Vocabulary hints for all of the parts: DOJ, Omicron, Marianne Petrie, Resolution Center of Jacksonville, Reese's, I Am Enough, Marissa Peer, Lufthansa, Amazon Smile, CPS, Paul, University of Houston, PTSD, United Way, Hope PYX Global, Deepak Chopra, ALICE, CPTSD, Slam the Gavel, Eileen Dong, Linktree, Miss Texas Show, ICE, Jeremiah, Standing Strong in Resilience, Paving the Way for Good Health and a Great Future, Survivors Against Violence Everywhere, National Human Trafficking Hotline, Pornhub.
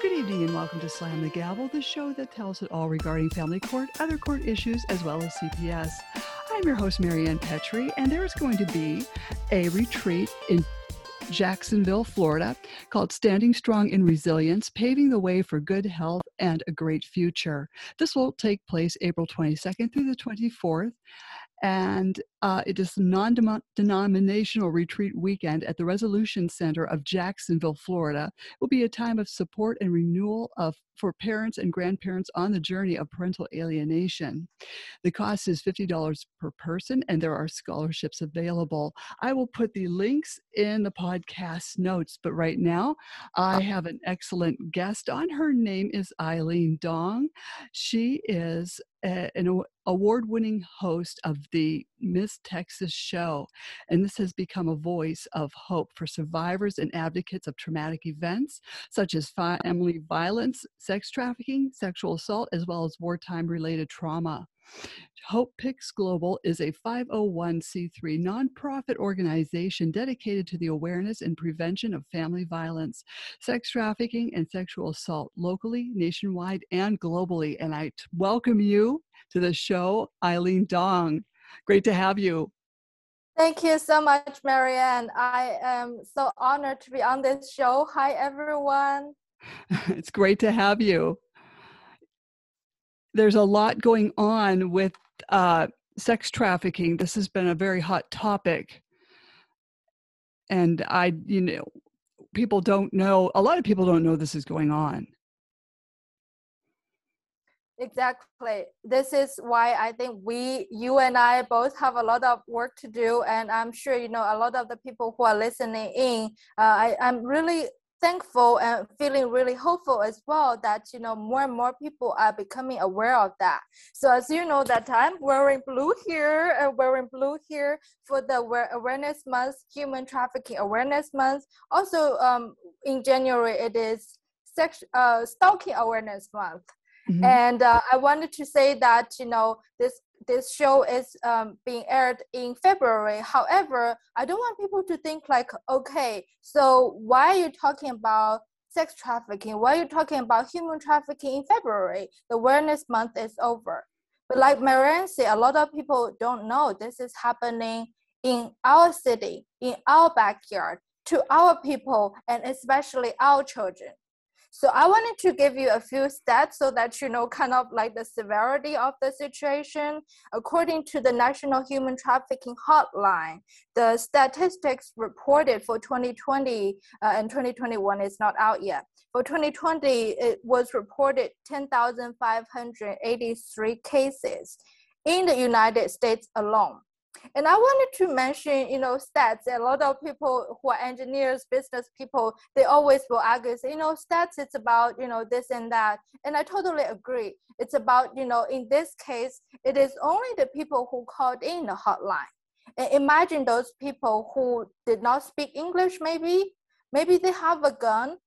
Good evening and welcome to Slam the Gavel, the show that tells it all regarding family court, other court issues, as well as CPS. I'm your host, Marianne Petrie, and there is going to be a retreat in Jacksonville, Florida, called Standing Strong in Resilience, Paving the Way for Good Health and a Great Future. This will take place April 22nd through the 24th. And it is a non-denominational retreat weekend at the Resolution Center of Jacksonville, Florida. It will be a time of support and renewal for parents and grandparents on the journey of parental alienation. The cost is $50 per person, and there are scholarships available. I will put the links in the podcast notes, but right now I have an excellent guest on. Her name is Eileen Dong. She is an award-winning host of the Miss Texas Show, and this has become a voice of hope for survivors and advocates of traumatic events such as family violence, sex trafficking, sexual assault, as well as wartime-related trauma. Hope PYX Global is a 501c3 nonprofit organization dedicated to the awareness and prevention of family violence, sex trafficking, and sexual assault locally, nationwide, and globally. And I welcome you to the show, Eileen Dong. Great to have you. Thank you so much, Marianne. I am so honored to be on this show. Hi, everyone. It's great to have you. There's a lot going on with sex trafficking. This has been a very hot topic. And people don't know, a lot of people don't know this is going on. Exactly. This is why I think you and I both have a lot of work to do. And I'm sure, a lot of the people who are listening in, I'm really thankful and feeling really hopeful as well that, more and more people are becoming aware of that. So as you know, that I'm wearing blue here for the Awareness Month, Human Trafficking Awareness Month. Also, in January, it is Stalking Awareness Month. Mm-hmm. And I wanted to say that, this show is being aired in February. However, I don't want people to think like, okay, so why are you talking about sex trafficking? Why are you talking about human trafficking in February? The awareness month is over. But like Marianne said, a lot of people don't know this is happening in our city, in our backyard, to our people, and especially our children. So I wanted to give you a few stats so that you know kind of like the severity of the situation. According to the National Human Trafficking Hotline, the statistics reported for 2020 and 2021 is not out yet. For 2020, it was reported 10,583 cases in the United States alone. And I wanted to mention, stats. A lot of people who are engineers, business people, they always will argue, stats, it's about, this and that. And I totally agree. It's about, in this case, it is only the people who called in the hotline. And imagine those people who did not speak English, maybe they have a gun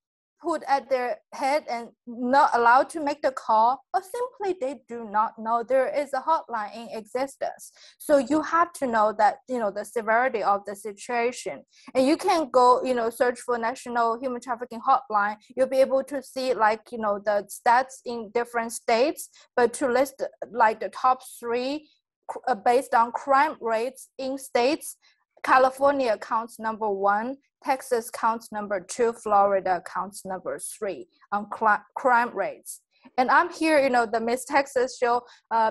put at their head and not allowed to make the call, or simply they do not know there is a hotline in existence. So you have to know that, the severity of the situation. And you can go, search for National Human Trafficking Hotline. You'll be able to see like, the stats in different states, but to list like the top three based on crime rates in states, California counts number 1, Texas counts number 2, Florida counts number 3 on crime rates. And I'm here, the Miss Texas Show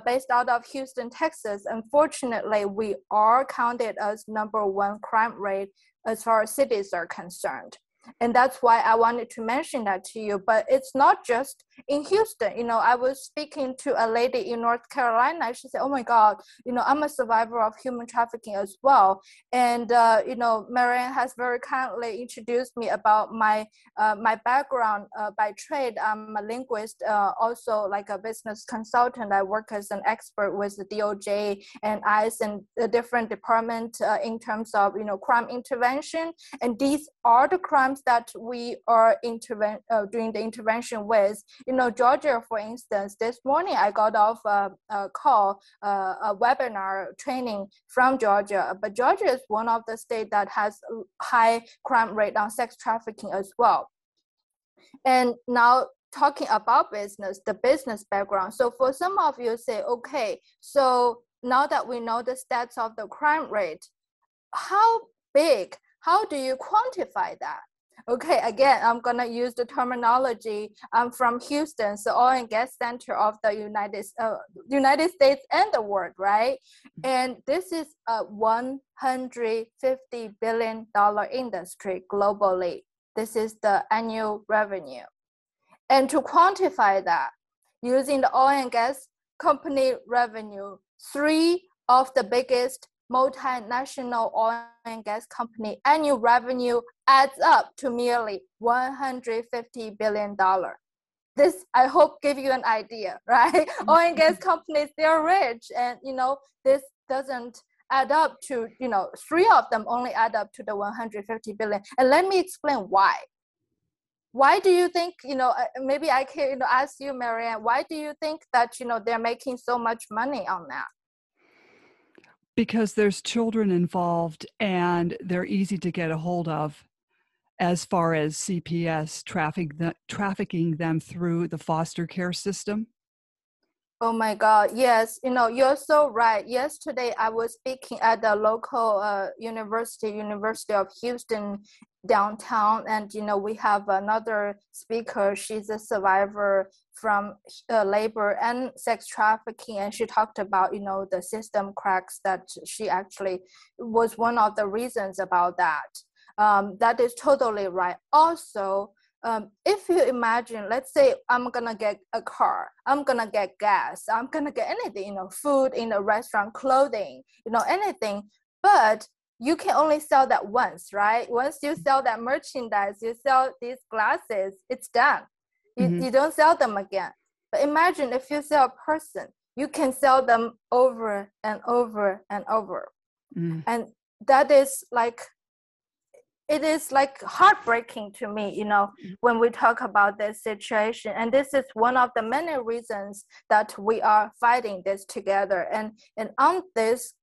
based out of Houston, Texas. Unfortunately, we are counted as number 1 crime rate as far as cities are concerned. And that's why I wanted to mention that to you. But it's not just in Houston. I was speaking to a lady in North Carolina. She said, oh, my God, I'm a survivor of human trafficking as well. And, Marianne has very kindly introduced me about my background by trade. I'm a linguist, also like a business consultant. I work as an expert with the DOJ and ICE and the different departments in terms of, crime intervention. And these are the crimes that we are doing the intervention with. Georgia, for instance, this morning I got off a call, a webinar training from Georgia. But Georgia is one of the states that has high crime rate on sex trafficking as well. And now talking about business, the business background. So for some of you say, okay, so now that we know the stats of the crime rate, how big, how do you quantify that? Okay, again, I'm going to use the terminology. I'm from Houston, so oil and gas center of the United States and the world, right? And this is a $150 billion industry globally. This is the annual revenue. And to quantify that, using the oil and gas company revenue, three of the biggest multinational oil and gas company annual revenue adds up to merely $150 billion. This, I hope, give you an idea, right? Oil and gas companies, they're rich, and this doesn't add up to, three of them only add up to the 150 billion. And let me explain why. Why do you think, maybe I can ask you, Marianne, why do you think that, they're making so much money on that? Because there's children involved and they're easy to get a hold of as far as CPS trafficking them through the foster care system. Oh my God, yes. You're so right. Yesterday, I was speaking at the local University of Houston downtown. And, we have another speaker. She's a survivor from labor and sex trafficking. And she talked about, the system cracks that she actually was one of the reasons about that. That is totally right. Also, if you imagine, let's say I'm going to get a car, I'm going to get gas, I'm going to get anything, food in a restaurant, clothing, anything. But you can only sell that once, right? Once you sell that merchandise, you sell these glasses, it's done. You don't sell them again. But imagine if you sell a person, you can sell them over and over and over. Mm. And that is like, it is like heartbreaking to me, when we talk about this situation. And this is one of the many reasons that we are fighting this together. And on this,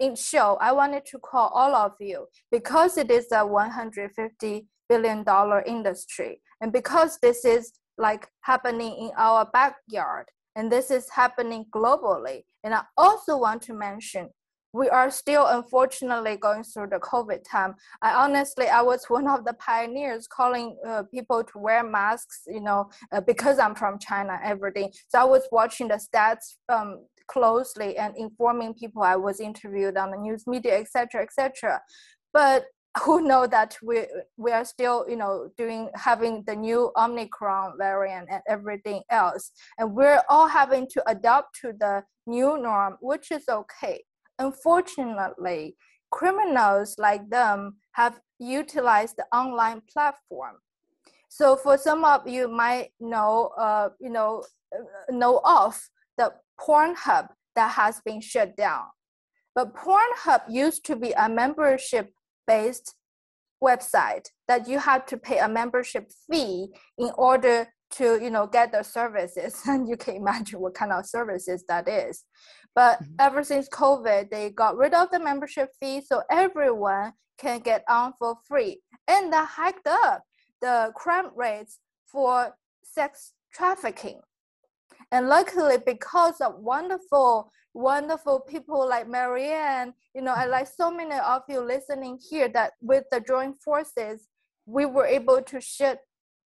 in show, I wanted to call all of you, because it is a $150 billion industry. And because this is like happening in our backyard, and this is happening globally. And I also want to mention, we are still, unfortunately, going through the COVID time. I was one of the pioneers calling people to wear masks, because I'm from China, everything. So I was watching the stats closely and informing people. I was interviewed on the news media, et cetera, et cetera. But who know that we are still, having the new Omicron variant and everything else. And we're all having to adapt to the new norm, which is okay. Unfortunately, criminals like them have utilized the online platform. So for some of you might know of the Pornhub that has been shut down. But Pornhub used to be a membership-based website that you had to pay a membership fee in order to get the services, and you can imagine what kind of services that is. But ever since COVID, they got rid of the membership fee, so everyone can get on for free. And that hiked up the crime rates for sex trafficking. And luckily, because of wonderful, wonderful people like Marianne, and like so many of you listening here, that with the joint forces, we were able to shut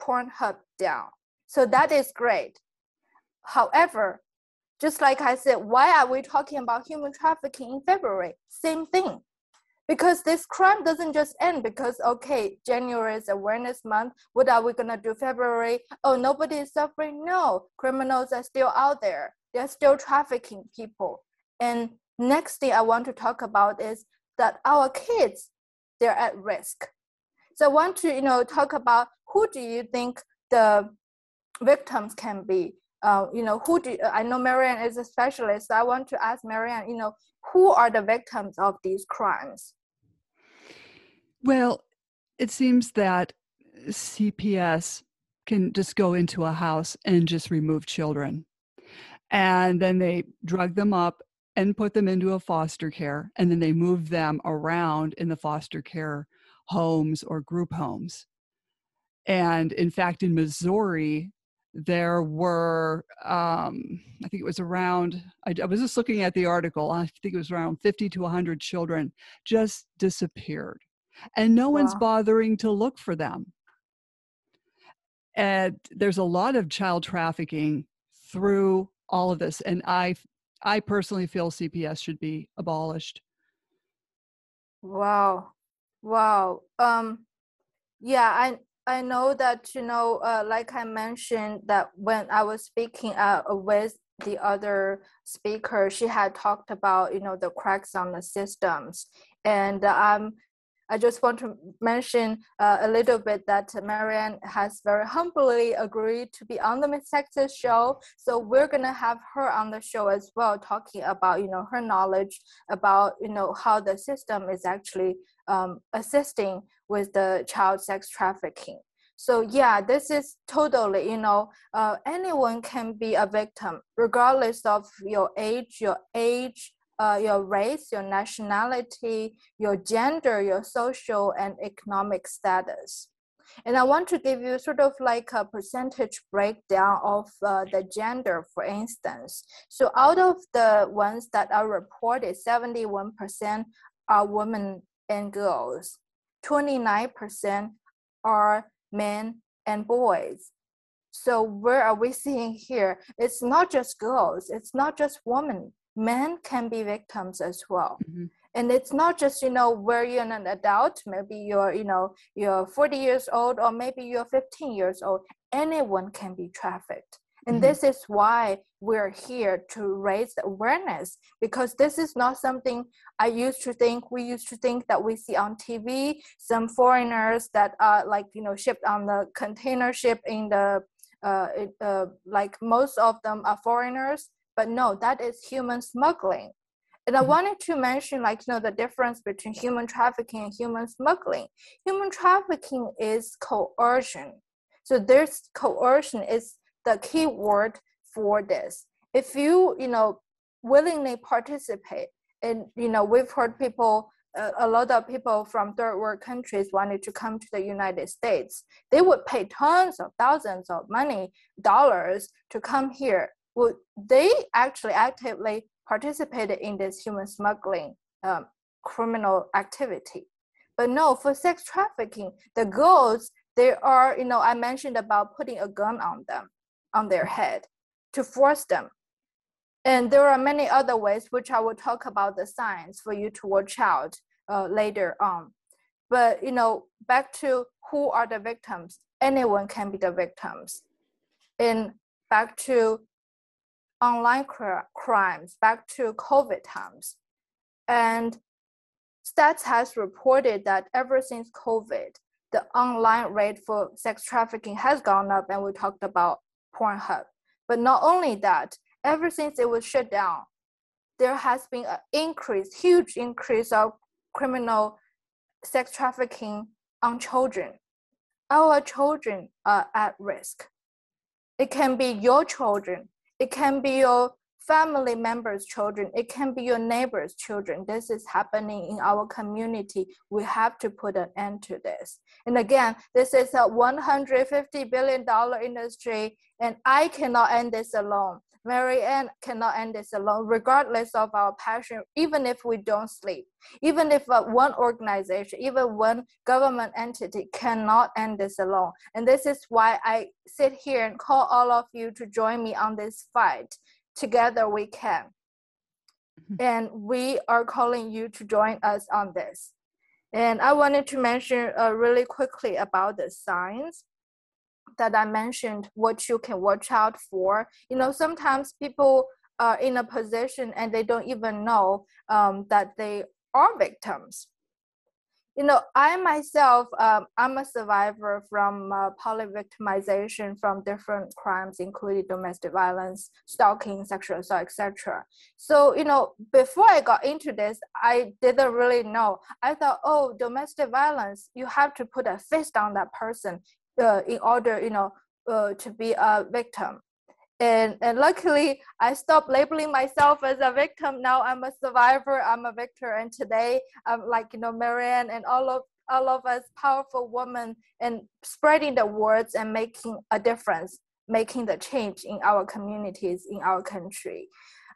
Pornhub down. So that is great. However, just like I said, why are we talking about human trafficking in February? Same thing. Because this crime doesn't just end because, okay, January is awareness month. What are we going to do February? Oh, nobody is suffering. No, criminals are still out there. They're still trafficking people. And next thing I want to talk about is that our kids, they're at risk. So I want to, talk about who do you think the victims can be, I know Marianne is a specialist, so I want to ask Marianne, who are the victims of these crimes? Well, it seems that CPS can just go into a house and just remove children. And then they drug them up and put them into a foster care, and then they move them around in the foster care homes or group homes. And in fact, in Missouri, there were, I think it was around, I was just looking at the article, I think it was around 50 to 100 children just disappeared. And no one's bothering to look for them. And there's a lot of child trafficking through all of this. And I personally feel CPS should be abolished. Wow. Wow. Yeah, I know that, you know, like I mentioned that when I was speaking with the other speaker, she had talked about, you know, the cracks on the systems. And I just want to mention a little bit that Marianne has very humbly agreed to be on the Miss Texas show. So we're going to have her on the show as well, talking about, you know, her knowledge about, you know, how the system is actually assisting with the child sex trafficking. So yeah, this is totally, you know, anyone can be a victim, regardless of your age, your race, your nationality, your gender, your social and economic status. And I want to give you sort of like a percentage breakdown of the gender, for instance. So out of the ones that are reported, 71% are women and girls, 29% are men and boys. So where are we seeing here? It's not just girls, it's not just women. Men can be victims as well. Mm-hmm. And it's not just, you know, where you're an adult, maybe you're, you know, you're 40 years old, or maybe you're 15 years old. Anyone can be trafficked. And mm-hmm. this is why we're here to raise awareness, because this is not something we used to think that we see on TV, some foreigners that are like, you know, shipped on the container ship in the, like most of them are foreigners. But no, that is human smuggling. And I wanted to mention, like, you know, the difference between human trafficking and human smuggling. Human trafficking is coercion. So there's coercion is the key word for this. If you, you know, willingly participate, and, you know, we've heard people, a lot of people from third world countries wanted to come to the United States. They would pay tons of thousands of dollars to come here. Well, they actually actively participated in this human smuggling criminal activity. But no, for sex trafficking, the girls, they are, you know, I mentioned about putting a gun on them, on their head, to force them. And there are many other ways, which I will talk about the signs for you to watch out later on. But, you know, back to who are the victims? Anyone can be the victims. And back to online crimes, back to COVID times. And stats has reported that ever since COVID, the online rate for sex trafficking has gone up, and we talked about Pornhub. But not only that, ever since it was shut down, there has been an increase, huge increase of criminal sex trafficking on children. Our children are at risk. It can be your children. It can be your family members' children. It can be your neighbors' children. This is happening in our community. We have to put an end to this. And again, this is a $150 billion industry, and I cannot end this alone. Marianne cannot end this alone, regardless of our passion, even if we don't sleep, even if one organization, even one government entity cannot end this alone. And this is why I sit here and call all of you to join me on this fight. Together we can. Mm-hmm. And we are calling you to join us on this. And I wanted to mention really quickly about the signs that I mentioned, what you can watch out for. You know, sometimes people are in a position and they don't even know that they are victims. You know, I myself, I'm a survivor from polyvictimization from different crimes, including domestic violence, stalking, sexual assault, etc. So, you know, before I got into this, I didn't really know. I thought, oh, domestic violence, you have to put a fist on that person. In order, you know, to be a victim. And luckily, I stopped labeling myself as a victim. Now I'm a survivor, I'm a victor. And today, I'm like, you know, Marianne and all of all of us powerful women and spreading the words and making a difference, making the change in our communities, in our country.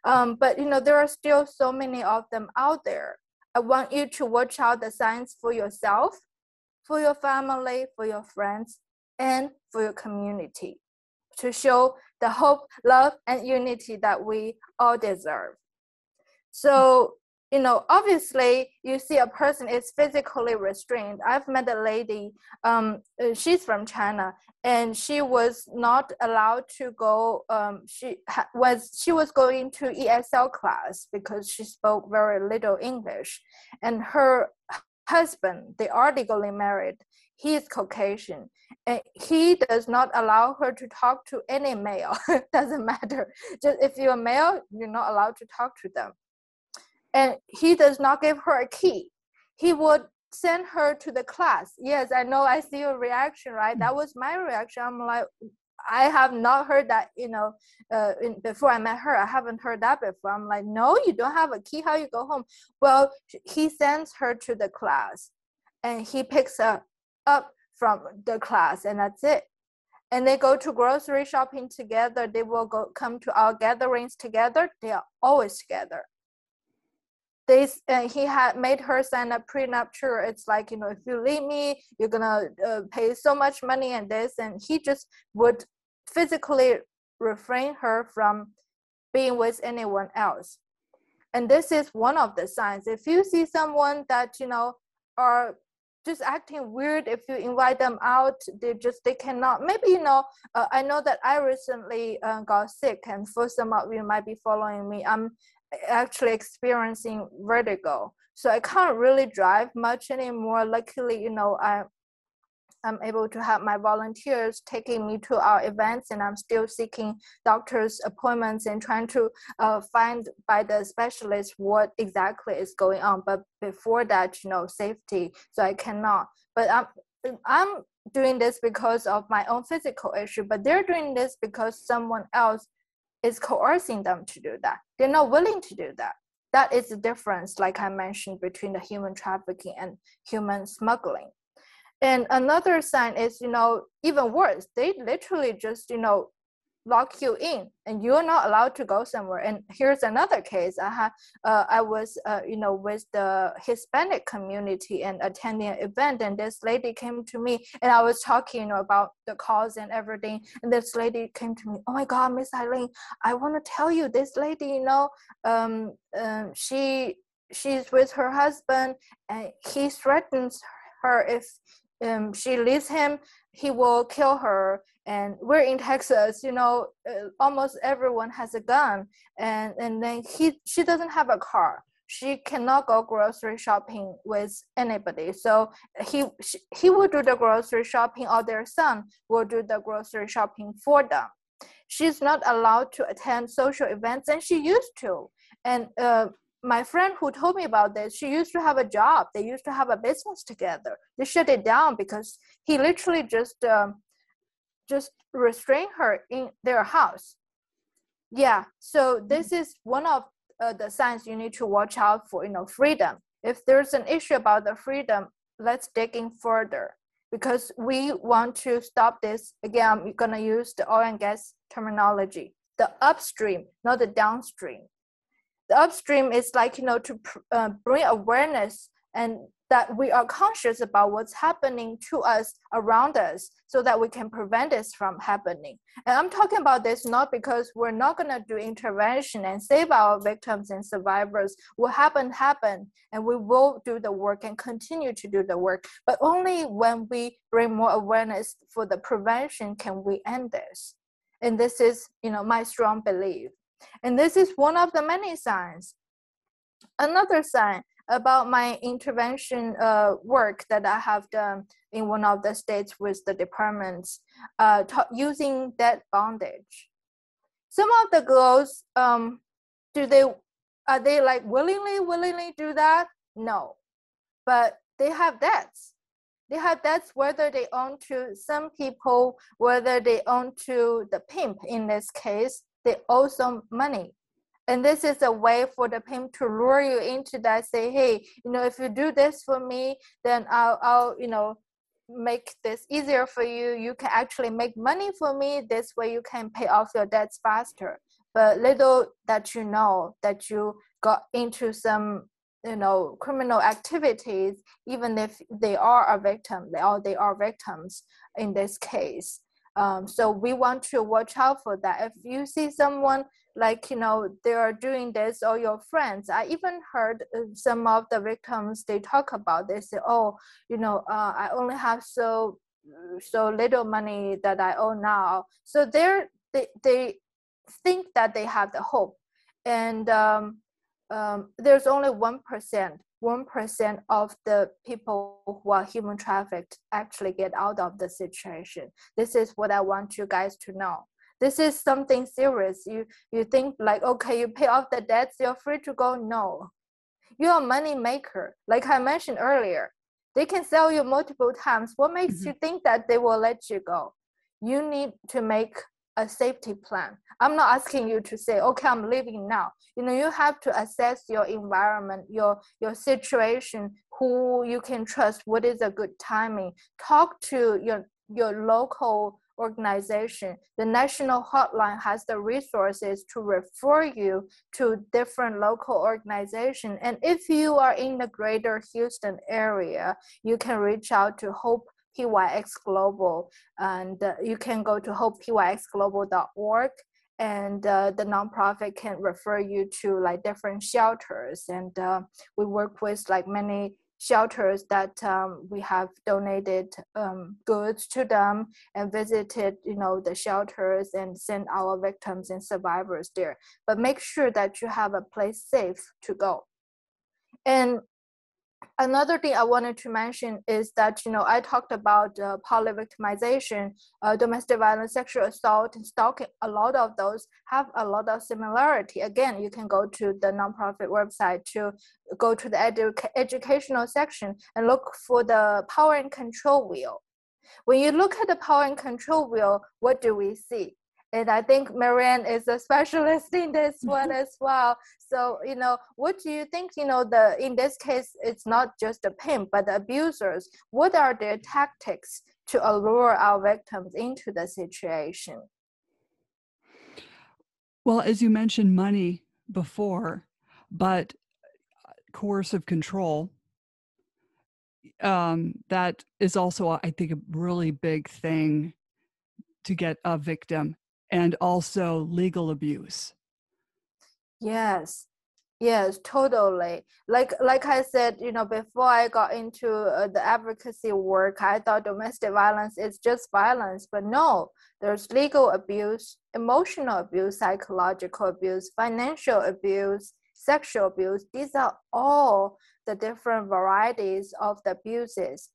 But, you know, there are still so many of them out there. I want you to watch out the signs for yourself, for your family, for your friends, and for your community, to show the hope, love, and unity that we all deserve. So, you know, obviously, you see a person is physically restrained. I've met a lady, she's from China, and she was not allowed to go, she was going to ESL class because she spoke very little English. And her husband, they are legally married, he is Caucasian, and he does not allow her to talk to any male. Doesn't matter. Just if you're a male, you're not allowed to talk to them. And he does not give her a key. He would send her to the class. Yes, I know, I see your reaction, right? That was my reaction. I'm like, I have not heard that, you know, before I met her. I haven't heard that before. I'm like, no, you don't have a key. How you go home? Well, he sends her to the class, and he picks her up from the class, and that's it. And they go to grocery shopping together. They will come to our gatherings together. They are always together. He had made her sign a prenuptial. It's like, you know, if you leave me, you're gonna pay so much money and this. And he just would physically refrain her from being with anyone else. And this is one of the signs. If you see someone that, you know, are just acting weird, if you invite them out, they cannot. Maybe, you know, I know that I recently got sick, and for some of you might be following me, I'm actually experiencing vertigo. So I can't really drive much anymore. Luckily, you know, I'm able to have my volunteers taking me to our events, and I'm still seeking doctor's appointments and trying to find by the specialist what exactly is going on. But before that, you know, safety, so I cannot. But I'm doing this because of my own physical issue, but they're doing this because someone else is coercing them to do that. They're not willing to do that. That is the difference, like I mentioned, between the human trafficking and human smuggling. And another sign is, you know, even worse, they literally just, you know, lock you in, and you're not allowed to go somewhere. And here's another case. I was you know, with the Hispanic community and attending an event, and this lady came to me, and I was talking, you know, about the cause and everything. And this lady came to me, oh my God, Miss Eileen, I want to tell you, this lady, you know, she's with her husband, and he threatens her if she leaves him, he will kill her. And we're in Texas, you know, almost everyone has a gun. And then she doesn't have a car. She cannot go grocery shopping with anybody. So he will do the grocery shopping, or their son will do the grocery shopping for them. She's not allowed to attend social events, and she used to. And my friend who told me about this, she used to have a job. They used to have a business together. They shut it down because he literally just restrained her in their house. Yeah, so this is one of the signs you need to watch out for, you know, freedom. If there's an issue about the freedom, let's dig in further, because we want to stop this. Again, I'm going to use the oil and gas terminology, the upstream, not the downstream. The upstream is like, you know, to bring awareness, and that we are conscious about what's happening to us, around us, so that we can prevent this from happening. And I'm talking about this not because we're not going to do intervention and save our victims and survivors. What happened, and we will do the work and continue to do the work. But only when we bring more awareness for the prevention can we end this. And this is, you know, my strong belief. And this is one of the many signs. Another sign about my intervention work that I have done in one of the states with the departments, using debt bondage. Some of the girls, are they like willingly do that? No, but they have debts. They have debts, whether they own to some people, whether they own to the pimp in this case. They owe some money. And this is a way for the pimp to lure you into that, say, hey, you know, if you do this for me, then I'll you know, make this easier for you. You can actually make money for me. This way you can pay off your debts faster. But little that you know that you got into some, you know, criminal activities, even if they are a victim, they are victims in this case. So we want to watch out for that. If you see someone like, you know, they are doing this, or your friends, I even heard some of the victims, they talk about this, they say, oh, you know, I only have so little money that I owe now. So they think that they have the hope. And there's only 1% of the people who are human trafficked actually get out of the situation. This is what I want you guys to know. This is something serious. You think like, okay, you pay off the debts, you're free to go. No, you're a money maker. Like I mentioned earlier, they can sell you multiple times. What makes you think that they will let you go? You need to make a safety plan. I'm not asking you to say, okay, I'm leaving now. You know, you have to assess your environment, your situation, who you can trust, what is a good timing. Talk to your local organization. The national hotline has the resources to refer you to different local organizations. And if you are in the greater Houston area, you can reach out to Hope PYX Global, and you can go to hopePYXglobal.org, and the nonprofit can refer you to like different shelters. And we work with like many shelters that we have donated goods to them and visited, you know, the shelters and sent our victims and survivors there. But make sure that you have a place safe to go. And another thing I wanted to mention is that, you know, I talked about polyvictimization, domestic violence, sexual assault, and stalking. A lot of those have a lot of similarity. Again, you can go to the nonprofit website to go to the educational section and look for the power and control wheel. When you look at the power and control wheel, what do we see? And I think Marianne is a specialist in this one as well. So, you know, what do you think, you know, in this case, it's not just the pimp, but the abusers. What are their tactics to allure our victims into the situation? Well, as you mentioned money before, but coercive control, that is also, I think, a really big thing to get a victim. And also legal abuse. Yes, totally. Like I said, you know, before I got into the advocacy work, I thought domestic violence is just violence, but no, there's legal abuse, emotional abuse, psychological abuse, financial abuse, sexual abuse. These are all the different varieties of the abuses.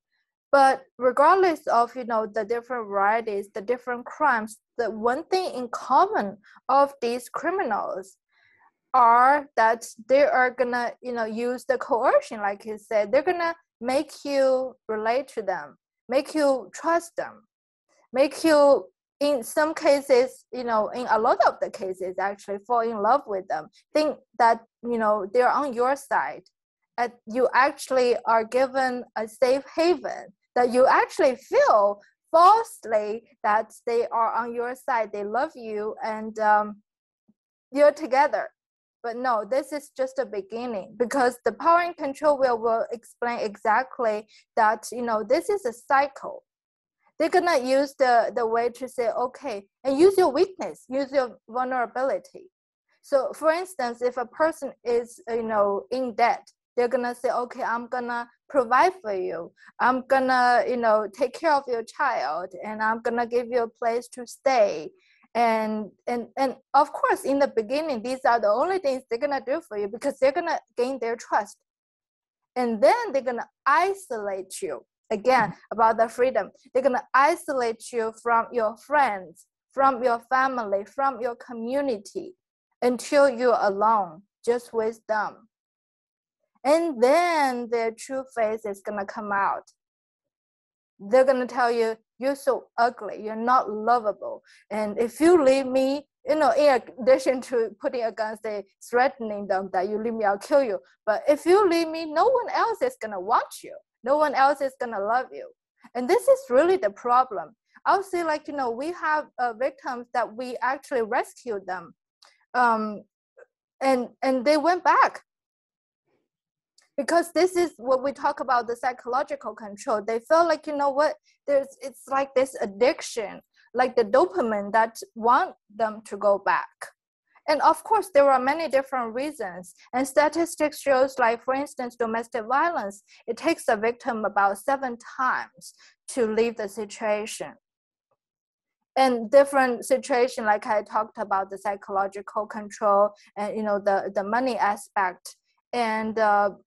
But regardless of, you know, the different varieties, the different crimes, the one thing in common of these criminals are that they are gonna, you know, use the coercion, like you said. They're gonna make you relate to them, make you trust them, make you, in some cases, you know, in a lot of the cases actually, fall in love with them, think that, you know, they're on your side. You actually are given a safe haven, that you actually feel falsely that they are on your side, they love you, and you're together. But no, this is just a beginning, because the power and control will explain exactly that, you know, this is a cycle. They're gonna use the way to say, okay, and use your weakness, use your vulnerability. So for instance, if a person is, you know, in debt, they're gonna say, okay, I'm gonna provide for you. I'm gonna, you know, take care of your child, and I'm gonna give you a place to stay. And of course, in the beginning, these are the only things they're gonna do for you, because they're gonna gain their trust. And then they're gonna isolate you. Again, about the freedom. They're gonna isolate you from your friends, from your family, from your community, until you're alone, just with them. And then their true face is going to come out. They're going to tell you, you're so ugly, you're not lovable. And if you leave me, you know, in addition to putting a gun, say, threatening them that you leave me, I'll kill you. But if you leave me, no one else is gonna watch you. No one else is gonna love you. And this is really the problem. I would say, like, you know, we have victims that we actually rescued them. And they went back. Because this is what we talk about, the psychological control. They feel like, you know what, it's like this addiction, like the dopamine that want them to go back. And of course, there are many different reasons. And statistics shows, like, for instance, domestic violence, it takes a victim about 7 times to leave the situation. And different situation, like I talked about, the psychological control and, you know, the money aspect. And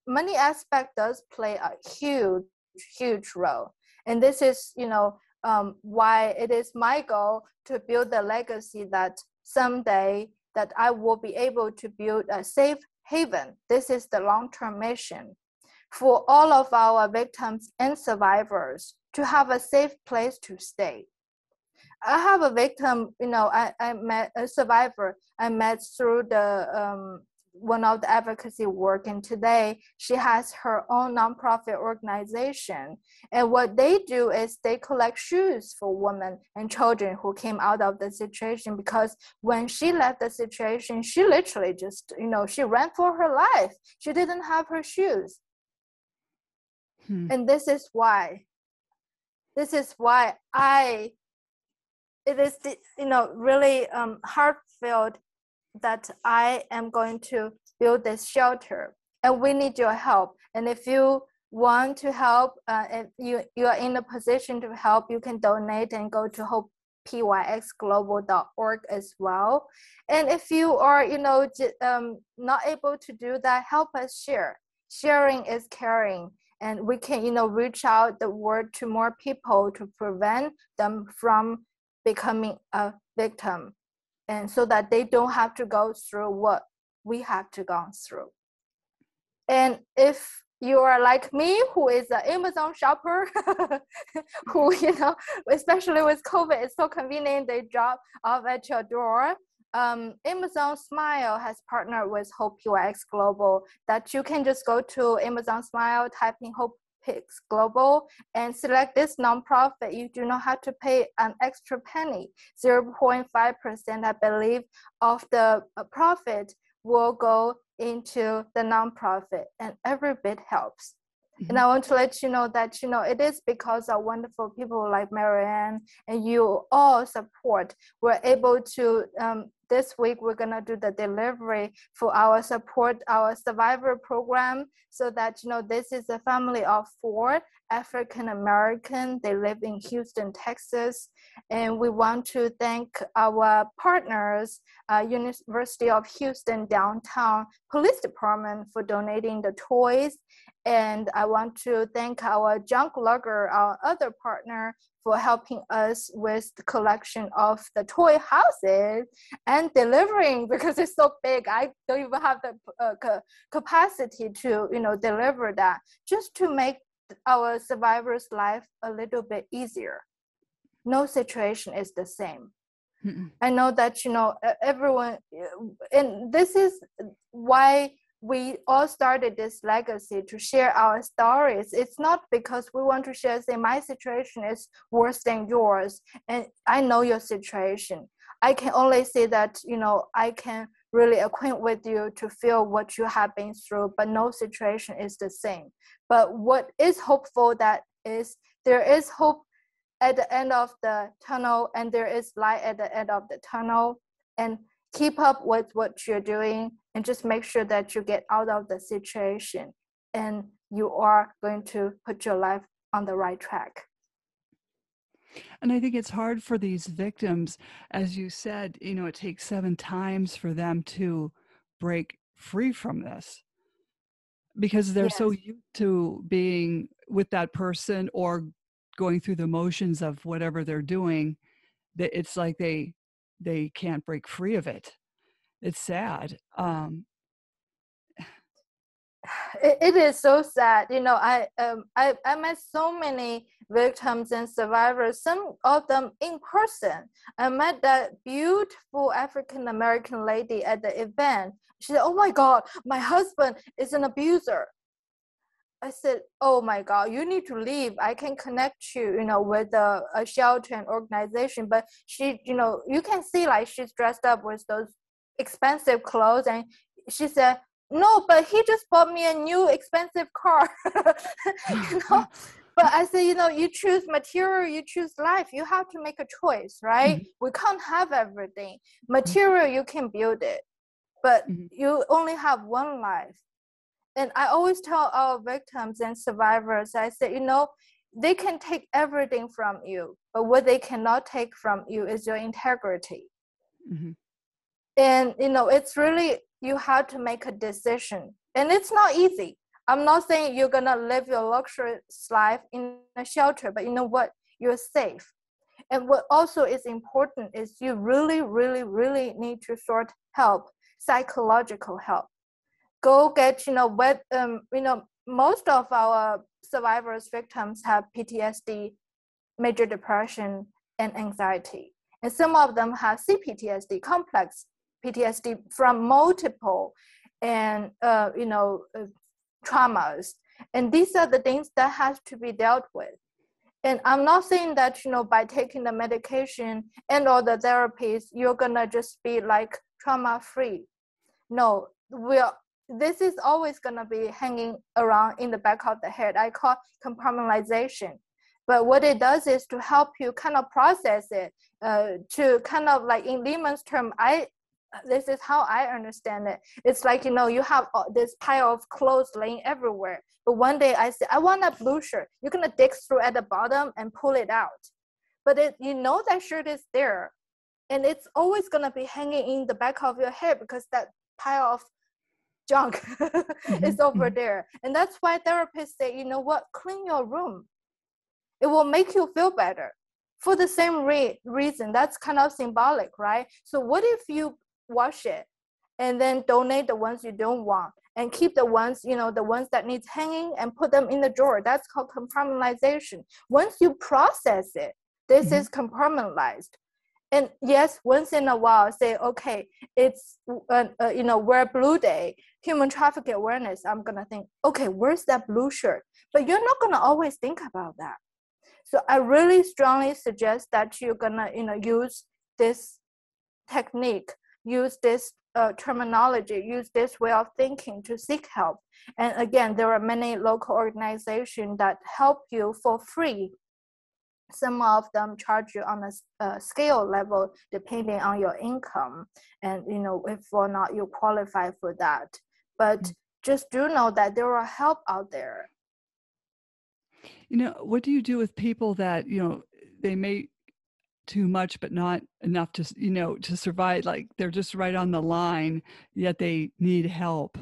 money aspect does play a huge, huge role. And this is, you know, why it is my goal to build the legacy that someday that I will be able to build a safe haven. This is the long-term mission for all of our victims and survivors to have a safe place to stay. I have a victim, you know, I met a survivor I met through the one of the advocacy work, and today she has her own nonprofit organization. And what they do is they collect shoes for women and children who came out of the situation, because when she left the situation, she literally just, you know, she ran for her life. She didn't have her shoes. And this is why it is, you know, really heartfelt that I am going to build this shelter, and we need your help. And if you want to help, if you are in a position to help, you can donate and go to Hope PYXglobal.org as well. And if you are, you know, not able to do that, help us share. Sharing is caring, and we can, you know, reach out the word to more people to prevent them from becoming a victim, and so that they don't have to go through what we have to go through. And if you are like me, who is an Amazon shopper, who, you know, especially with COVID, it's so convenient, they drop off at your door. Amazon Smile has partnered with Hope PYX Global, that you can just go to Amazon Smile, type in Hope PYX Global, and select this nonprofit. You do not have to pay an extra penny. 0.5%, I believe, of the profit will go into the nonprofit, and every bit helps. Mm-hmm. And I want to let you know that, you know, it is because of wonderful people like Marianne and you all support. We're able to, this week, we're going to do the delivery for our support, our survivor program, so that, you know, this is a family of 4 African-American. They live in Houston, Texas. And we want to thank our partners, University of Houston Downtown Police Department, for donating the toys. And I want to thank our junk lugger, our other partner, for helping us with the collection of the toy houses and delivering, because it's so big. I don't even have the capacity to, you know, deliver that, just to make our survivors' life a little bit easier. No situation is the same. Mm-mm. I know that, you know, everyone, and this is why we all started this legacy, to share our stories. It's not because we want to share, say, my situation is worse than yours, and I know your situation. I can only say that, you know, I can really acquaint with you to feel what you have been through, but no situation is the same. But what is hopeful, that is, there is hope at the end of the tunnel, and there is light at the end of the tunnel. And keep up with what you're doing, and just make sure that you get out of the situation, and you are going to put your life on the right track. And I think it's hard for these victims, as you said, you know, it takes 7 times for them to break free from this, because they're so used to being with that person or going through the motions of whatever they're doing, that it's like they can't break free of it. It's sad. It is so sad. You know, I met so many victims and survivors, some of them in person. I met that beautiful African-American lady at the event. She said, "Oh my God, my husband is an abuser." I said, "Oh my God, you need to leave. I can connect you, you know, with a shelter and organization." But she, you know, you can see like she's dressed up with those expensive clothes. And she said, "No, but he just bought me a new expensive car." You know? But I said, you know, you choose material, you choose life. You have to make a choice, right? Mm-hmm. We can't have everything. Material, you can build it, but you only have one life. And I always tell our victims and survivors, I say, you know, they can take everything from you, but what they cannot take from you is your integrity. Mm-hmm. And, you know, it's really, you have to make a decision. And it's not easy. I'm not saying you're going to live your luxurious life in a shelter, but you know what? You're safe. And what also is important is you really, really, really need to sort help, psychological help. Go get, you know, what, you know, most of our survivors, victims have PTSD, major depression, and anxiety. And some of them have CPTSD, complex PTSD from multiple and, you know, traumas. And these are the things that has to be dealt with. And I'm not saying that, you know, by taking the medication and all the therapies, you're going to just be like trauma free. No, this is always going to be hanging around in the back of the head. I call compartmentalization. But what it does is to help you kind of process it, to kind of like in layman's term, this is how I understand it. It's like, you know, you have this pile of clothes laying everywhere. But one day I say, I want a blue shirt. You're going to dig through at the bottom and pull it out. But you know that shirt is there. And it's always going to be hanging in the back of your head because that pile of junk is over there. And that's why therapists say, you know what, clean your room. It will make you feel better. For the same reason, that's kind of symbolic, right? So what if you wash it and then donate the ones you don't want and keep the ones, you know, the ones that needs hanging and put them in the drawer? That's called compartmentalization. Once you process it, this is compartmentalized. And yes, once in a while, say, okay, it's, you know, wear Blue Day, Human Trafficking Awareness. I'm going to think, okay, where's that blue shirt? But you're not going to always think about that. So I really strongly suggest that you're going to, you know, use this technique, use this terminology, use this way of thinking to seek help. And again, there are many local organizations that help you for free. Some of them charge you on a scale level depending on your income and, you know, if or not you qualify for that. But just do know that there are help out there. You know, what do you do with people that, you know, they make too much but not enough to, you know, to survive? Like they're just right on the line, yet they need help.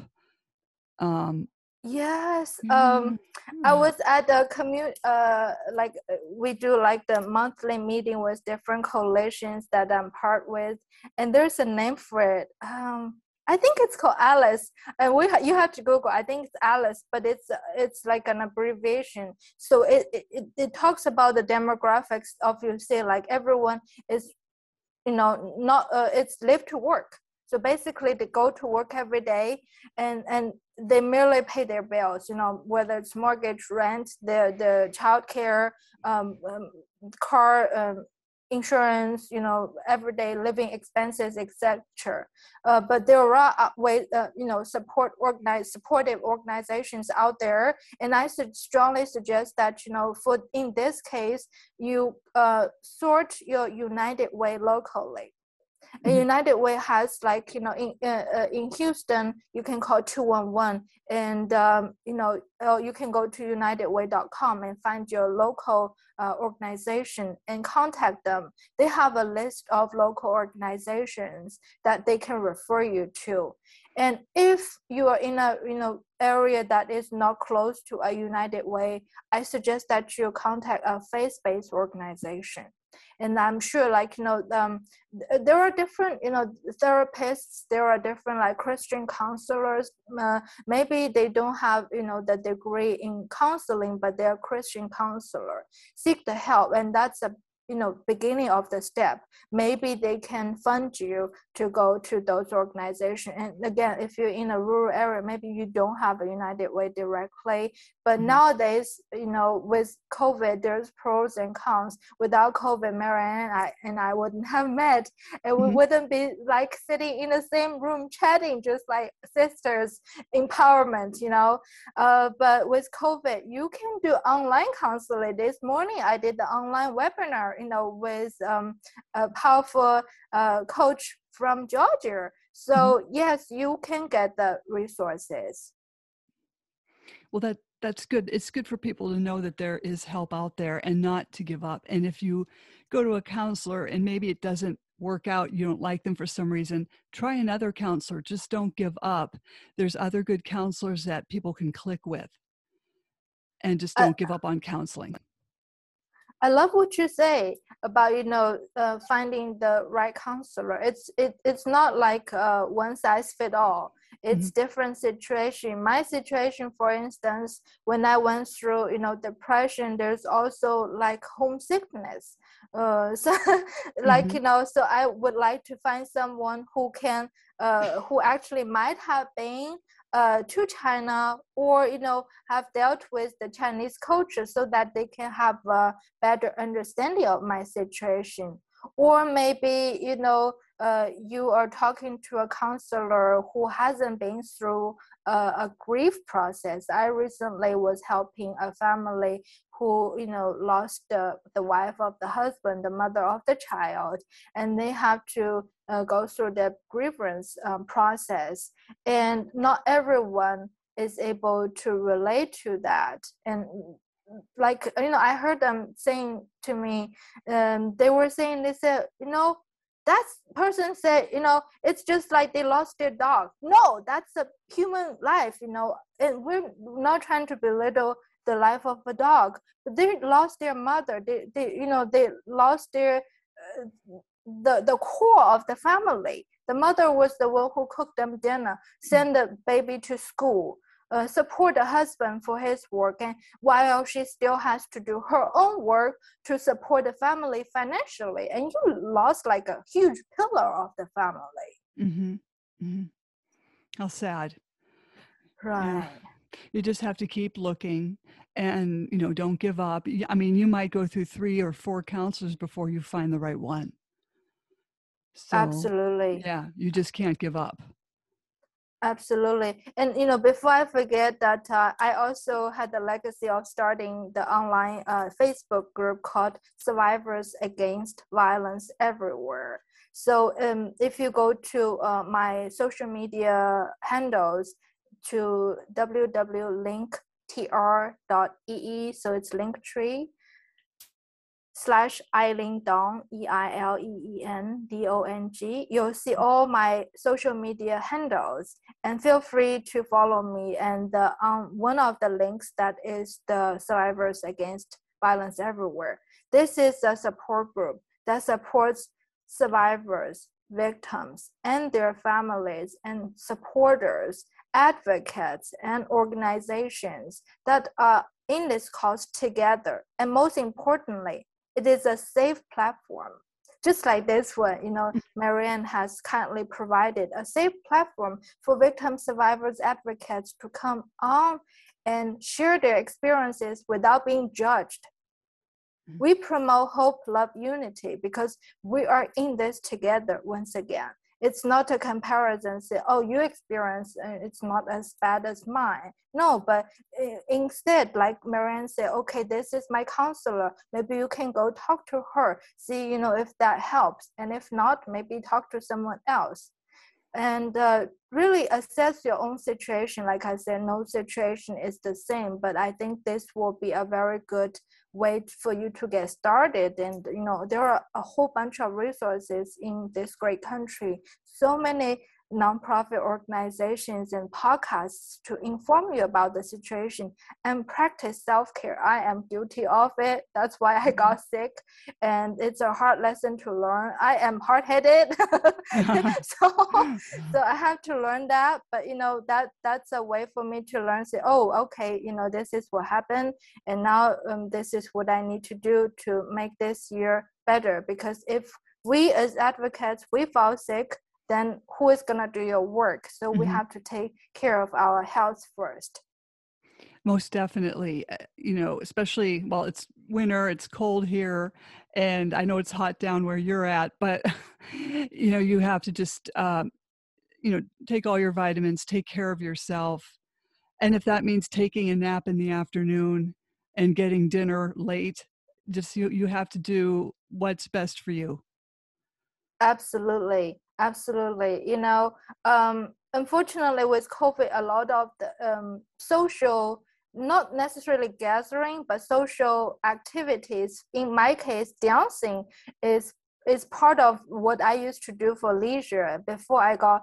Yes, I was at a community, like we do like the monthly meeting with different coalitions that I'm part with, and there's a name for it. I think it's called ALICE, and you have to Google. I think it's ALICE, but it's like an abbreviation. So it talks about the demographics of, you say, like everyone is, you know, not it's live to work. So basically they go to work every day and they merely pay their bills, you know, whether it's mortgage, rent, the childcare, car insurance, you know, everyday living expenses, etc. But there are ways, you know, supportive organizations out there. And I strongly suggest that, you know, for in this case, you sort your United Way locally. And United Way has, like, you know, in Houston, you can call 211 and, you know, you can go to unitedway.com and find your local organization and contact them. They have a list of local organizations that they can refer you to. And if you are in a, you know, area that is not close to a United Way, I suggest that you contact a faith-based organization. And I'm sure, like, you know, there are different, you know, therapists, there are different, like, Christian counselors. Maybe they don't have, you know, the degree in counseling, but they're Christian counselor. Seek the help. And that's a, you know, beginning of the step. Maybe they can fund you to go to those organizations. And again, if you're in a rural area, maybe you don't have a United Way directly. But nowadays, you know, with COVID, there's pros and cons. Without COVID, Marianne and I wouldn't have met, and we wouldn't be like sitting in the same room chatting, just like sisters, empowerment, you know. But with COVID, you can do online counseling. This morning, I did the online webinar, you know, with a powerful coach from Georgia. So yes, you can get the resources. Well, that's good. It's good for people to know that there is help out there and not to give up. And if you go to a counselor and maybe it doesn't work out, you don't like them for some reason, try another counselor. Just don't give up. There's other good counselors that people can click with, and just don't give up on counseling. I love what you say about, you know, finding the right counselor. It's not like one size fit all. It's different situation. My situation, for instance, when I went through, you know, depression, there's also like homesickness. You know, so I would like to find someone who can, who actually might have been to China, or, you know, have dealt with the Chinese culture, so that they can have a better understanding of my situation. Or maybe, you know, you are talking to a counselor who hasn't been through a grief process. I recently was helping a family who, you know, lost the wife of the husband, the mother of the child, and they have to go through the grievance process. And not everyone is able to relate to that. And like, you know, I heard them saying to me, they said, you know, that person said, you know, it's just like they lost their dog. No, that's a human life, you know, and we're not trying to belittle the life of a dog. But they lost their mother. They you know, they lost their the core of the family. The mother was the one who cooked them dinner, sent the baby to school, support the husband for his work, and while she still has to do her own work to support the family financially. And you lost like a huge pillar of the family. How sad. Right. Yeah. You just have to keep looking and, you know, don't give up. I mean, you might go through 3 or 4 counselors before you find the right one. So, absolutely. Yeah. You just can't give up. Absolutely. And, you know, before I forget that, I also had the legacy of starting the online Facebook group called Survivors Against Violence Everywhere. So if you go to my social media handles to www.linktr.ee, so it's Linktree / Eileen Dong, EILEEN DONG. You'll see all my social media handles, and feel free to follow me. And one of the links, that is the Survivors Against Violence Everywhere. This is a support group that supports survivors, victims, and their families, and supporters, advocates, and organizations that are in this cause together. And most importantly, it is a safe platform, just like this one. You know, Marianne has kindly provided a safe platform for victim survivors, advocates to come on and share their experiences without being judged. We promote hope, love, unity, because we are in this together once again. It's not a comparison, say, oh, your experience, it's not as bad as mine. No, but instead, like Marianne said, okay, this is my counselor. Maybe you can go talk to her, see, you know, if that helps. And if not, maybe talk to someone else. And really assess your own situation. Like I said, no situation is the same, but I think this will be a very good way for you to get started. And, you know, there are a whole bunch of resources in this great country. So many nonprofit organizations and podcasts to inform you about the situation and practice self-care. I am guilty of it. That's why I got sick, and it's a hard lesson to learn. I am hard-headed. so I have to learn that, but you know, that's a way for me to learn, say, oh, okay, you know, this is what happened, and now this is what I need to do to make this year better. Because if we as advocates, we fall sick, then who is going to do your work? So we have to take care of our health first. Most definitely, you know, especially, well, it's winter, it's cold here, and I know it's hot down where you're at, but, you know, you have to just, you know, take all your vitamins, take care of yourself. And if that means taking a nap in the afternoon and getting dinner late, just you have to do what's best for you. Absolutely. You know, unfortunately with COVID, a lot of the social, not necessarily gathering, but social activities, in my case, dancing is part of what I used to do for leisure. Before I got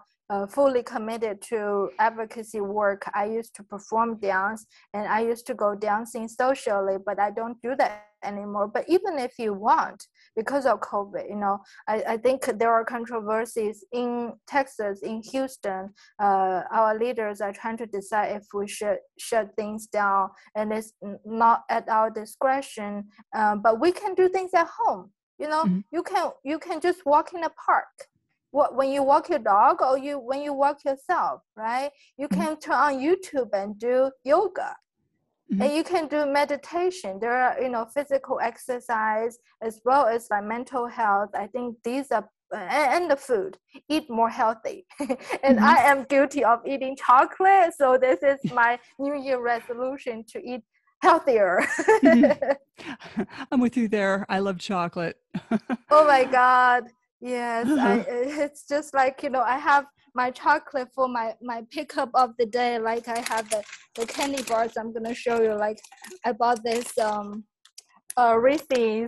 fully committed to advocacy work, I used to perform dance, and I used to go dancing socially, but I don't do that anymore. But even if you want, because of COVID, you know, I think there are controversies in Texas, in Houston. Our leaders are trying to decide if we should shut things down, and it's not at our discretion, but we can do things at home. You know, you can just walk in the park. When you walk your dog, or when you walk yourself, right? You can turn on YouTube and do yoga. And you can do meditation. There are, you know, physical exercise as well as like mental health. I think these are, and the food, eat more healthy. And I am guilty of eating chocolate. So this is my New Year resolution, to eat healthier. I'm with you there. I love chocolate. Oh my God. Yes. It's just like, you know, I have my chocolate for my pickup of the day. Like I have the candy bars. I'm going to show you, like I bought this Reese's.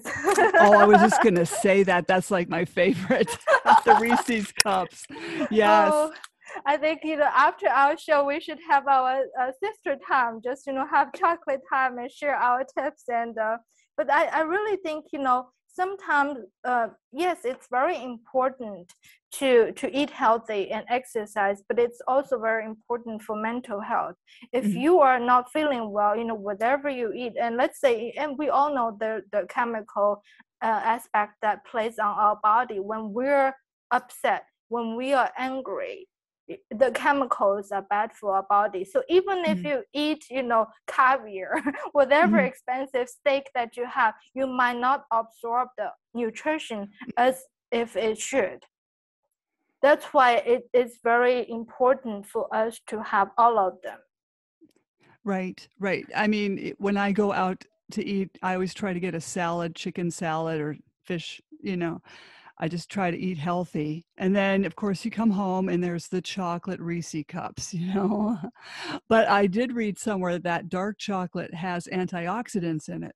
Oh, I was just going to say that. That's like my favorite, the Reese's cups. Yes. Oh, I think, you know, after our show, we should have our sister time, just, you know, have chocolate time and share our tips. And, but I really think, you know, sometimes, yes, it's very important to eat healthy and exercise, but it's also very important for mental health. If you are not feeling well, you know, whatever you eat, and let's say, and we all know the chemical aspect that plays on our body when we're upset, when we are angry. The chemicals are bad for our body. So even if you eat, you know, caviar, whatever expensive steak that you have, you might not absorb the nutrition as if it should. That's why it is very important for us to have all of them. Right. I mean, when I go out to eat, I always try to get a salad, chicken salad or fish, you know. I just try to eat healthy. And then, of course, you come home and there's the chocolate Reese's cups, you know. But I did read somewhere that dark chocolate has antioxidants in it.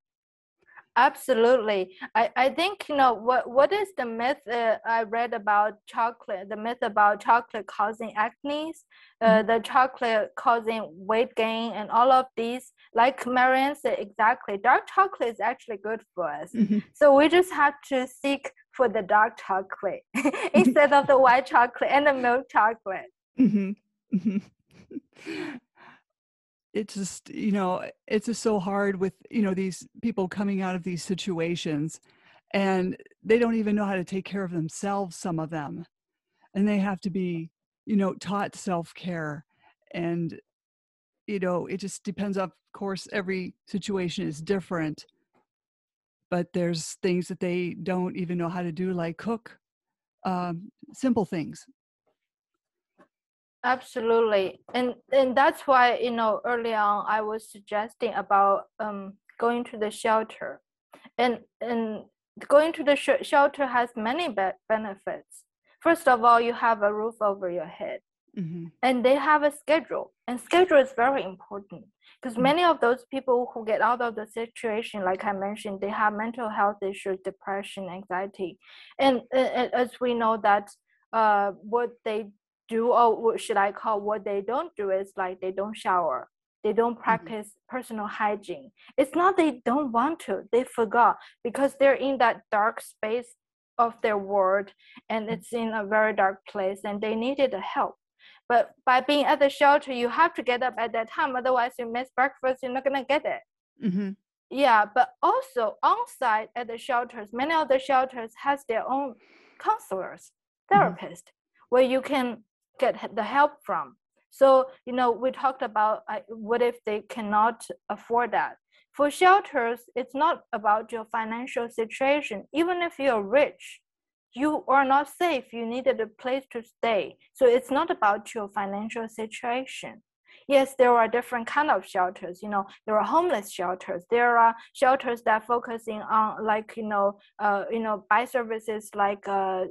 Absolutely. I think, you know, what is the myth I read about chocolate, the myth about chocolate causing acne, the chocolate causing weight gain and all of these, like Marianne said, exactly. Dark chocolate is actually good for us. So we just have to seek for the dark chocolate instead of the white chocolate and the milk chocolate. It's just, you know, it's just so hard with, you know, these people coming out of these situations, and they don't even know how to take care of themselves, some of them. And they have to be, you know, taught self-care. And, you know, it just depends, of course, every situation is different. But there's things that they don't even know how to do, like cook, simple things. Absolutely. And that's why, you know, early on, I was suggesting about going to the shelter. And going to the shelter has many benefits. First of all, you have a roof over your head. And they have a schedule, and schedule is very important, because many of those people who get out of the situation, like I mentioned, they have mental health issues, depression, anxiety, and as we know that what they do, or should I call what they don't do, is like they don't shower. They don't practice personal hygiene. It's not they don't want to, they forgot, because they're in that dark space of their world, and it's in a very dark place, and they needed the help. But by being at the shelter, you have to get up at that time, otherwise you miss breakfast, you're not going to get it. Mm-hmm. Yeah, but also on site at the shelters, many of the shelters has their own counselors, therapists, where you can get the help from. So, you know, we talked about what if they cannot afford that. For shelters, it's not about your financial situation. Even if you're rich, you are not safe. You needed a place to stay. So it's not about your financial situation. Yes, there are different kind of shelters. You know, there are homeless shelters. There are shelters that focusing on, like, buy services like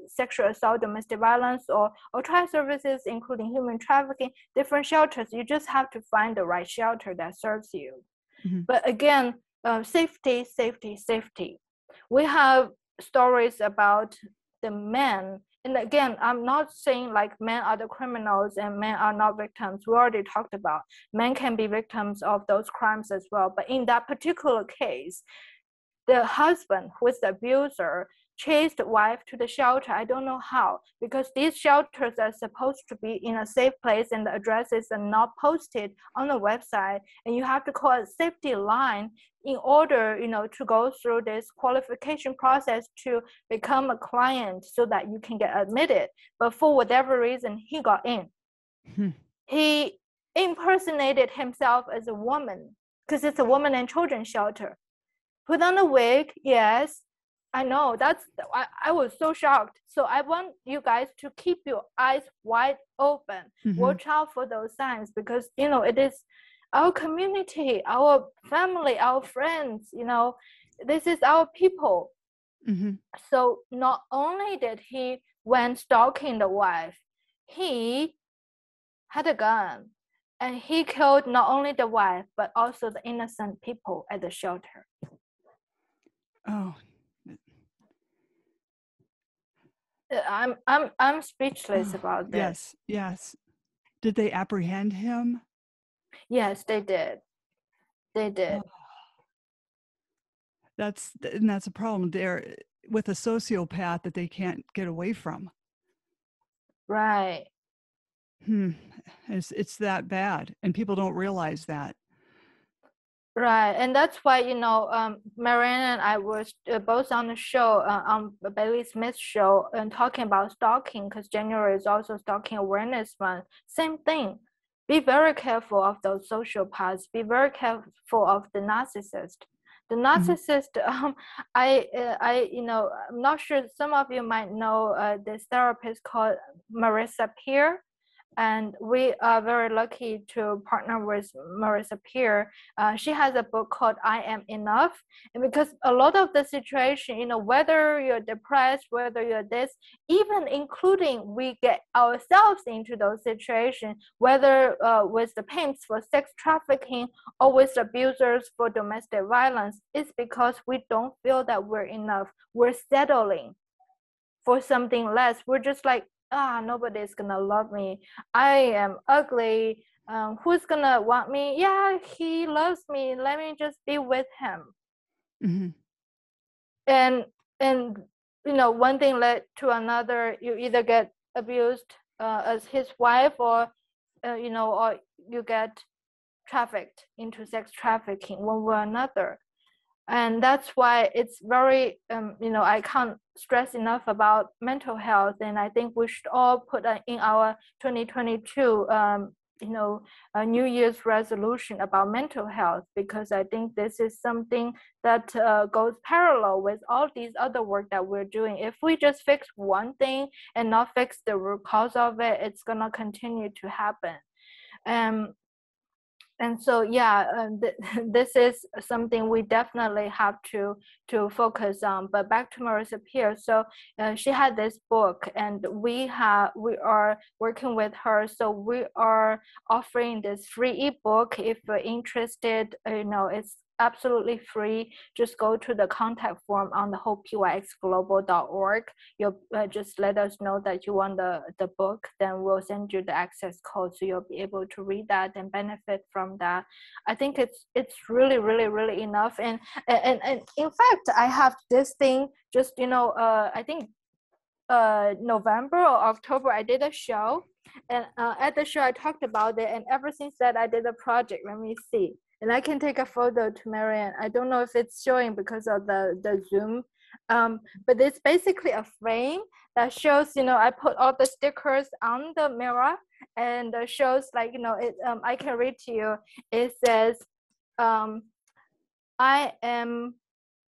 sexual assault, domestic violence, or try services including human trafficking. Different shelters. You just have to find the right shelter that serves you. Mm-hmm. But again, safety. We have stories about the men. And again, I'm not saying like men are the criminals and men are not victims. We already talked about men can be victims of those crimes as well. But in that particular case, the husband who is the abuser chased the wife to the shelter. I don't know how, because these shelters are supposed to be in a safe place and the addresses are not posted on the website. And you have to call a safety line in order, you know, to go through this qualification process to become a client so that you can get admitted. But for whatever reason, he got in. He impersonated himself as a woman, because it's a woman and children shelter. Put on a wig, yes. I know, I was so shocked. So I want you guys to keep your eyes wide open. Mm-hmm. Watch out for those signs, because, you know, it is our community, our family, our friends, you know, this is our people. Mm-hmm. So not only did he went stalking the wife, he had a gun and he killed not only the wife, but also the innocent people at the shelter. Oh, I'm speechless about this. Yes. Did they apprehend him? Yes, they did. That's a problem there with a sociopath that they can't get away from. Right. It's that bad, and people don't realize that. Right, and that's why, you know, Marianne and I were both on the show, on Bailey Smith's show, and talking about stalking, because January is also Stalking Awareness Month. Same thing. Be very careful of those sociopaths. Be very careful of the narcissist. The narcissist, I'm not sure, some of you might know this therapist called Marissa Peer. And we are very lucky to partner with Marissa Peer. She has a book called I Am Enough. And because a lot of the situation, you know, whether you're depressed, whether you're this, even including we get ourselves into those situations, whether with the pimps for sex trafficking or with abusers for domestic violence, it's because we don't feel that we're enough. We're settling for something less. We're just like, nobody's gonna love me. I am ugly. Who's gonna want me? Yeah, he loves me. Let me just be with him. Mm-hmm. And you know, one thing led to another. You either get abused as his wife, or you get trafficked into sex trafficking, one way or another. And that's why it's very, I can't stress enough about mental health. And I think we should all put in our 2022, a New Year's resolution about mental health, because I think this is something that goes parallel with all these other work that we're doing. If we just fix one thing and not fix the root cause of it, it's going to continue to happen. And so, this is something we definitely have to focus on. But back to Marissa Peer. So she had this book, and we are working with her. So we are offering this free ebook if you're interested. You know, it's absolutely free. Just go to the contact form on the hopepyxglobal.org. You'll just let us know that you want the book, then we'll send you the access code, so you'll be able to read that and benefit from that. I think it's really, really, really enough. And in fact, I have this thing just, you know, I think November or October, I did a show, and at the show I talked about it, and ever since that I did a project. Let me see, and I can take a photo to Marianne. I don't know if it's showing because of the Zoom, but it's basically a frame that shows, you know, I put all the stickers on the mirror, and shows, like, you know, it. I can read to you. It says, I am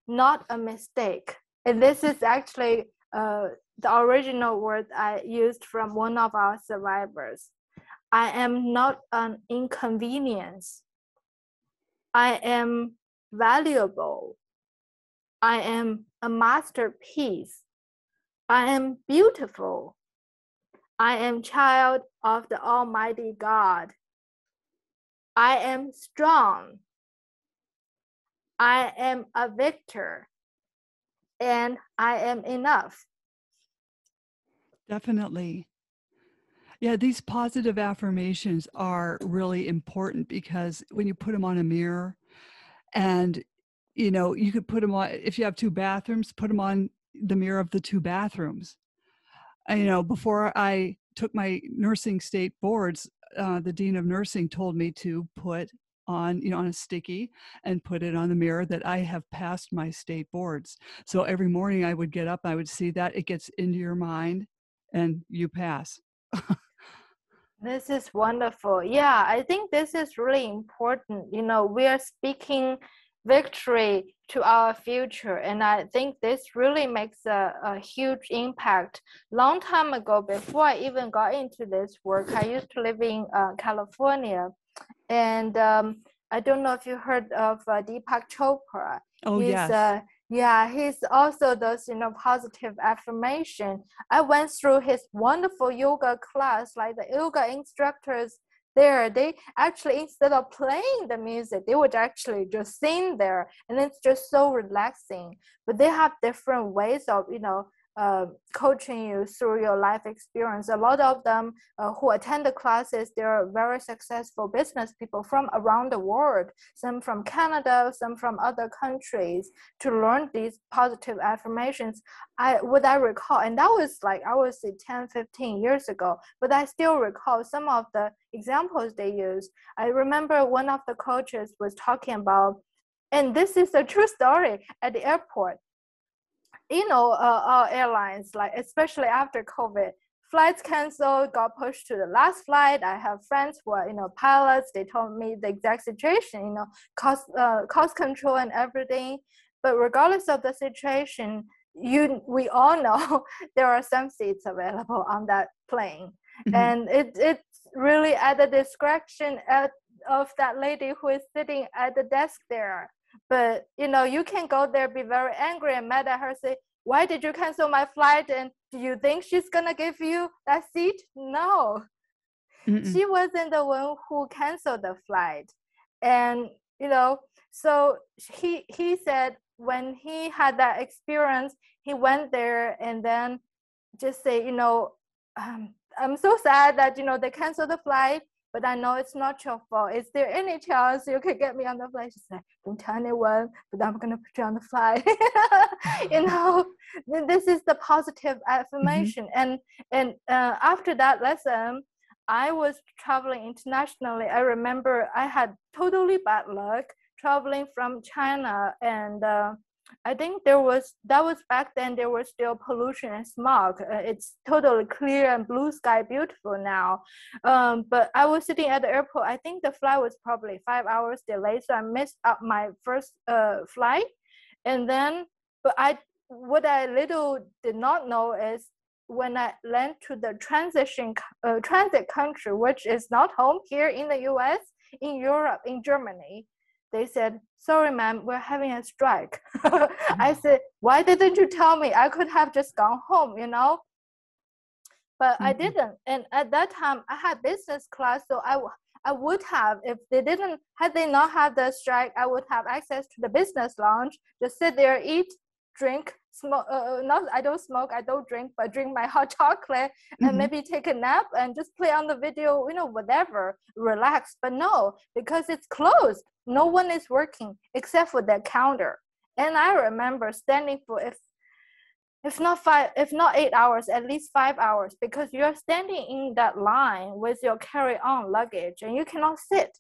not a mistake, and this is actually the original word I used from one of our survivors. I am not an inconvenience. I am valuable. I am a masterpiece. I am beautiful. I am child of the Almighty God. I am strong. I am a victor. And I am enough. Definitely. Yeah, these positive affirmations are really important, because when you put them on a mirror, and, you know, you could put them on, if you have two bathrooms, put them on the mirror of the two bathrooms. You know, before I took my nursing state boards, the dean of nursing told me to put on, you know, on a sticky and put it on the mirror that I have passed my state boards. So every morning I would get up, I would see that, it gets into your mind, and you pass. This is wonderful. Yeah, I think this is really important. You know, we are speaking victory to our future, and I think this really makes a huge impact. Long time ago, before I even got into this work, I used to live in California, and I don't know if you heard of Deepak Chopra. Oh, yes. Yeah, he's also does, you know, positive affirmation. I went through his wonderful yoga class, like the yoga instructors there. They actually, instead of playing the music, they would actually just sing there. And it's just so relaxing. But they have different ways of, you know, coaching you through your life experience. A lot of them who attend the classes, they're very successful business people from around the world, some from Canada, some from other countries, to learn these positive affirmations. I recall, and that was like, I would say 10, 15 years ago, but I still recall some of the examples they use. I remember one of the coaches was talking about, and this is a true story, at the airport. You know, our airlines, like, especially after COVID, flights canceled, got pushed to the last flight. I have friends who are, you know, pilots. They told me the exact situation, you know, cost control and everything. But regardless of the situation, we all know there are some seats available on that plane. Mm-hmm. And it's really at the discretion of that lady who is sitting at the desk there. But, you know, you can go there, be very angry and mad at her, say, why did you cancel my flight? And do you think she's going to give you that seat? No. Mm-mm. She wasn't the one who canceled the flight. And, you know, so he said when he had that experience, he went there and then just say, you know, I'm so sad that, you know, they canceled the flight. But I know it's not your fault. Is there any chance you could get me on the flight? She's like, don't tell anyone, but I'm going to put you on the flight. You know, this is the positive affirmation. Mm-hmm. And after that lesson, I was traveling internationally. I remember I had totally bad luck traveling from China. And I think that was back then, there was still pollution and smog. It's totally clear and blue sky, beautiful now. But I was sitting at the airport. I think the flight was probably 5 hours delayed, so I missed out my first flight. And then, but what I little did not know is when I land to the transit country, which is not home here in the U.S., in Europe, in Germany, they said, sorry, ma'am, we're having a strike. I said, why didn't you tell me? I could have just gone home, you know? But I didn't. And at that time, I had business class, so I I would have, if they didn't, had they not had the strike, I would have access to the business lounge, just sit there, eat, drink, smoke. Not, I don't smoke, I don't drink, but drink my hot chocolate and maybe take a nap and just play on the video, you know, whatever, relax. But no, because it's closed, no one is working except for that counter. And I remember standing for, if not 8 hours, at least 5 hours, because you're standing in that line with your carry-on luggage and you cannot sit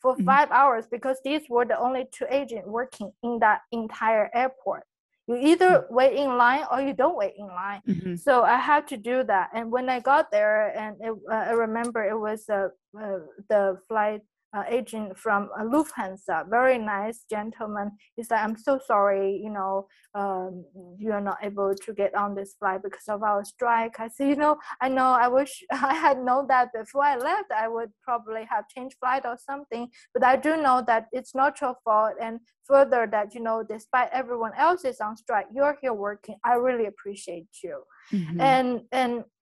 for 5 hours because these were the only two agents working in that entire airport. You either wait in line or you don't wait in line. So I had to do that. And when I got there, and I remember it was the flight agent from Lufthansa, very nice gentleman. He's like, I'm so sorry, you know, you're not able to get on this flight because of our strike. I said, you know, I know, I wish I had known that before I left. I would probably have changed flight or something, but I do know that it's not your fault. And further that, you know, despite everyone else is on strike, you're here working. I really appreciate you. And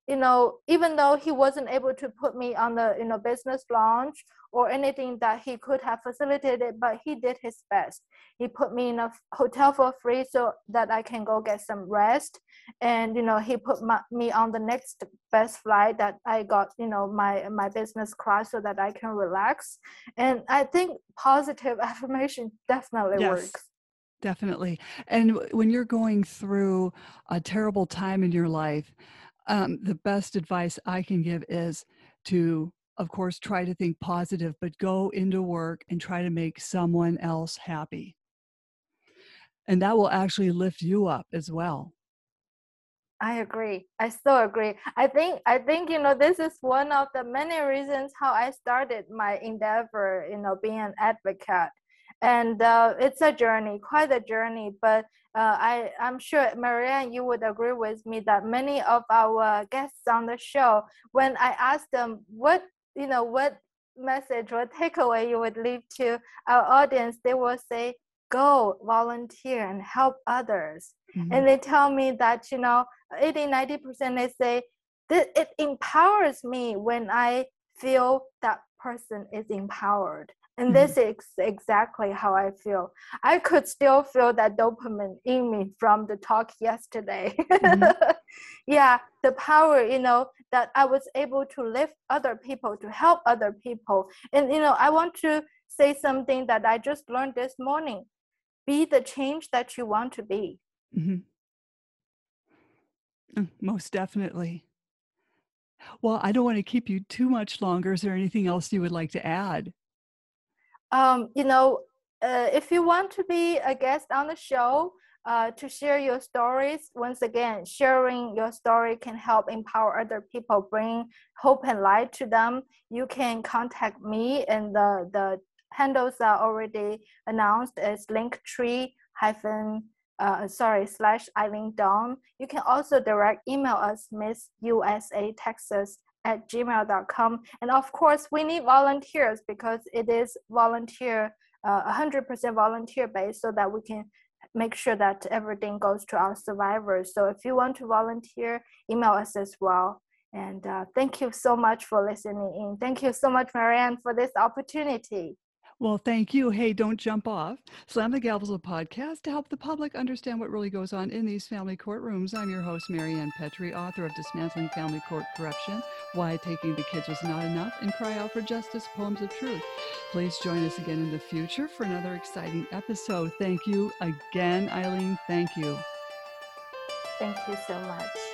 you know, even though he wasn't able to put me on the, you know, business lounge or anything that he could have facilitated, but he did his best. He put me in a hotel for free so that I can go get some rest. And, you know, he put me on the next best flight that I got, you know, my business class so that I can relax. And I think positive affirmation definitely works. Definitely. And when you're going through a terrible time in your life, the best advice I can give is to, of course, try to think positive, but go into work and try to make someone else happy. And that will actually lift you up as well. I agree. I so agree. I think, you know, this is one of the many reasons how I started my endeavor, you know, being an advocate. And it's a journey, quite a journey, but I'm sure, Marianne, you would agree with me that many of our guests on the show, when I ask them what message or takeaway you would leave to our audience, they will say, go volunteer and help others. And they tell me that, you know, 80-90% they say, it empowers me when I feel that person is empowered. And this is exactly how I feel. I could still feel that dopamine in me from the talk yesterday. Yeah, the power, you know, that I was able to lift other people, to help other people. And, you know, I want to say something that I just learned this morning. Be the change that you want to be. Most definitely. Well, I don't want to keep you too much longer. Is there anything else you would like to add? You know, if you want to be a guest on the show to share your stories, once again, sharing your story can help empower other people, bring hope and light to them. You can contact me, and the handles are already announced as linktree/EileenDong. You can also direct email us, missusatexas@gmail.com. And of course, we need volunteers because it is volunteer, 100% volunteer based, so that we can make sure that everything goes to our survivors. So if you want to volunteer, email us as well. And thank you so much for listening in. Thank you so much, Marianne, for this opportunity. Well, thank you. Hey, don't jump off. Slam the Gavel is a podcast to help the public understand what really goes on in these family courtrooms. I'm your host, Marianne Petrie, author of Dismantling Family Court Corruption, Why Taking the Kids Was Not Enough, and Cry Out for Justice, Poems of Truth. Please join us again in the future for another exciting episode. Thank you again, Eileen. Thank you. Thank you so much.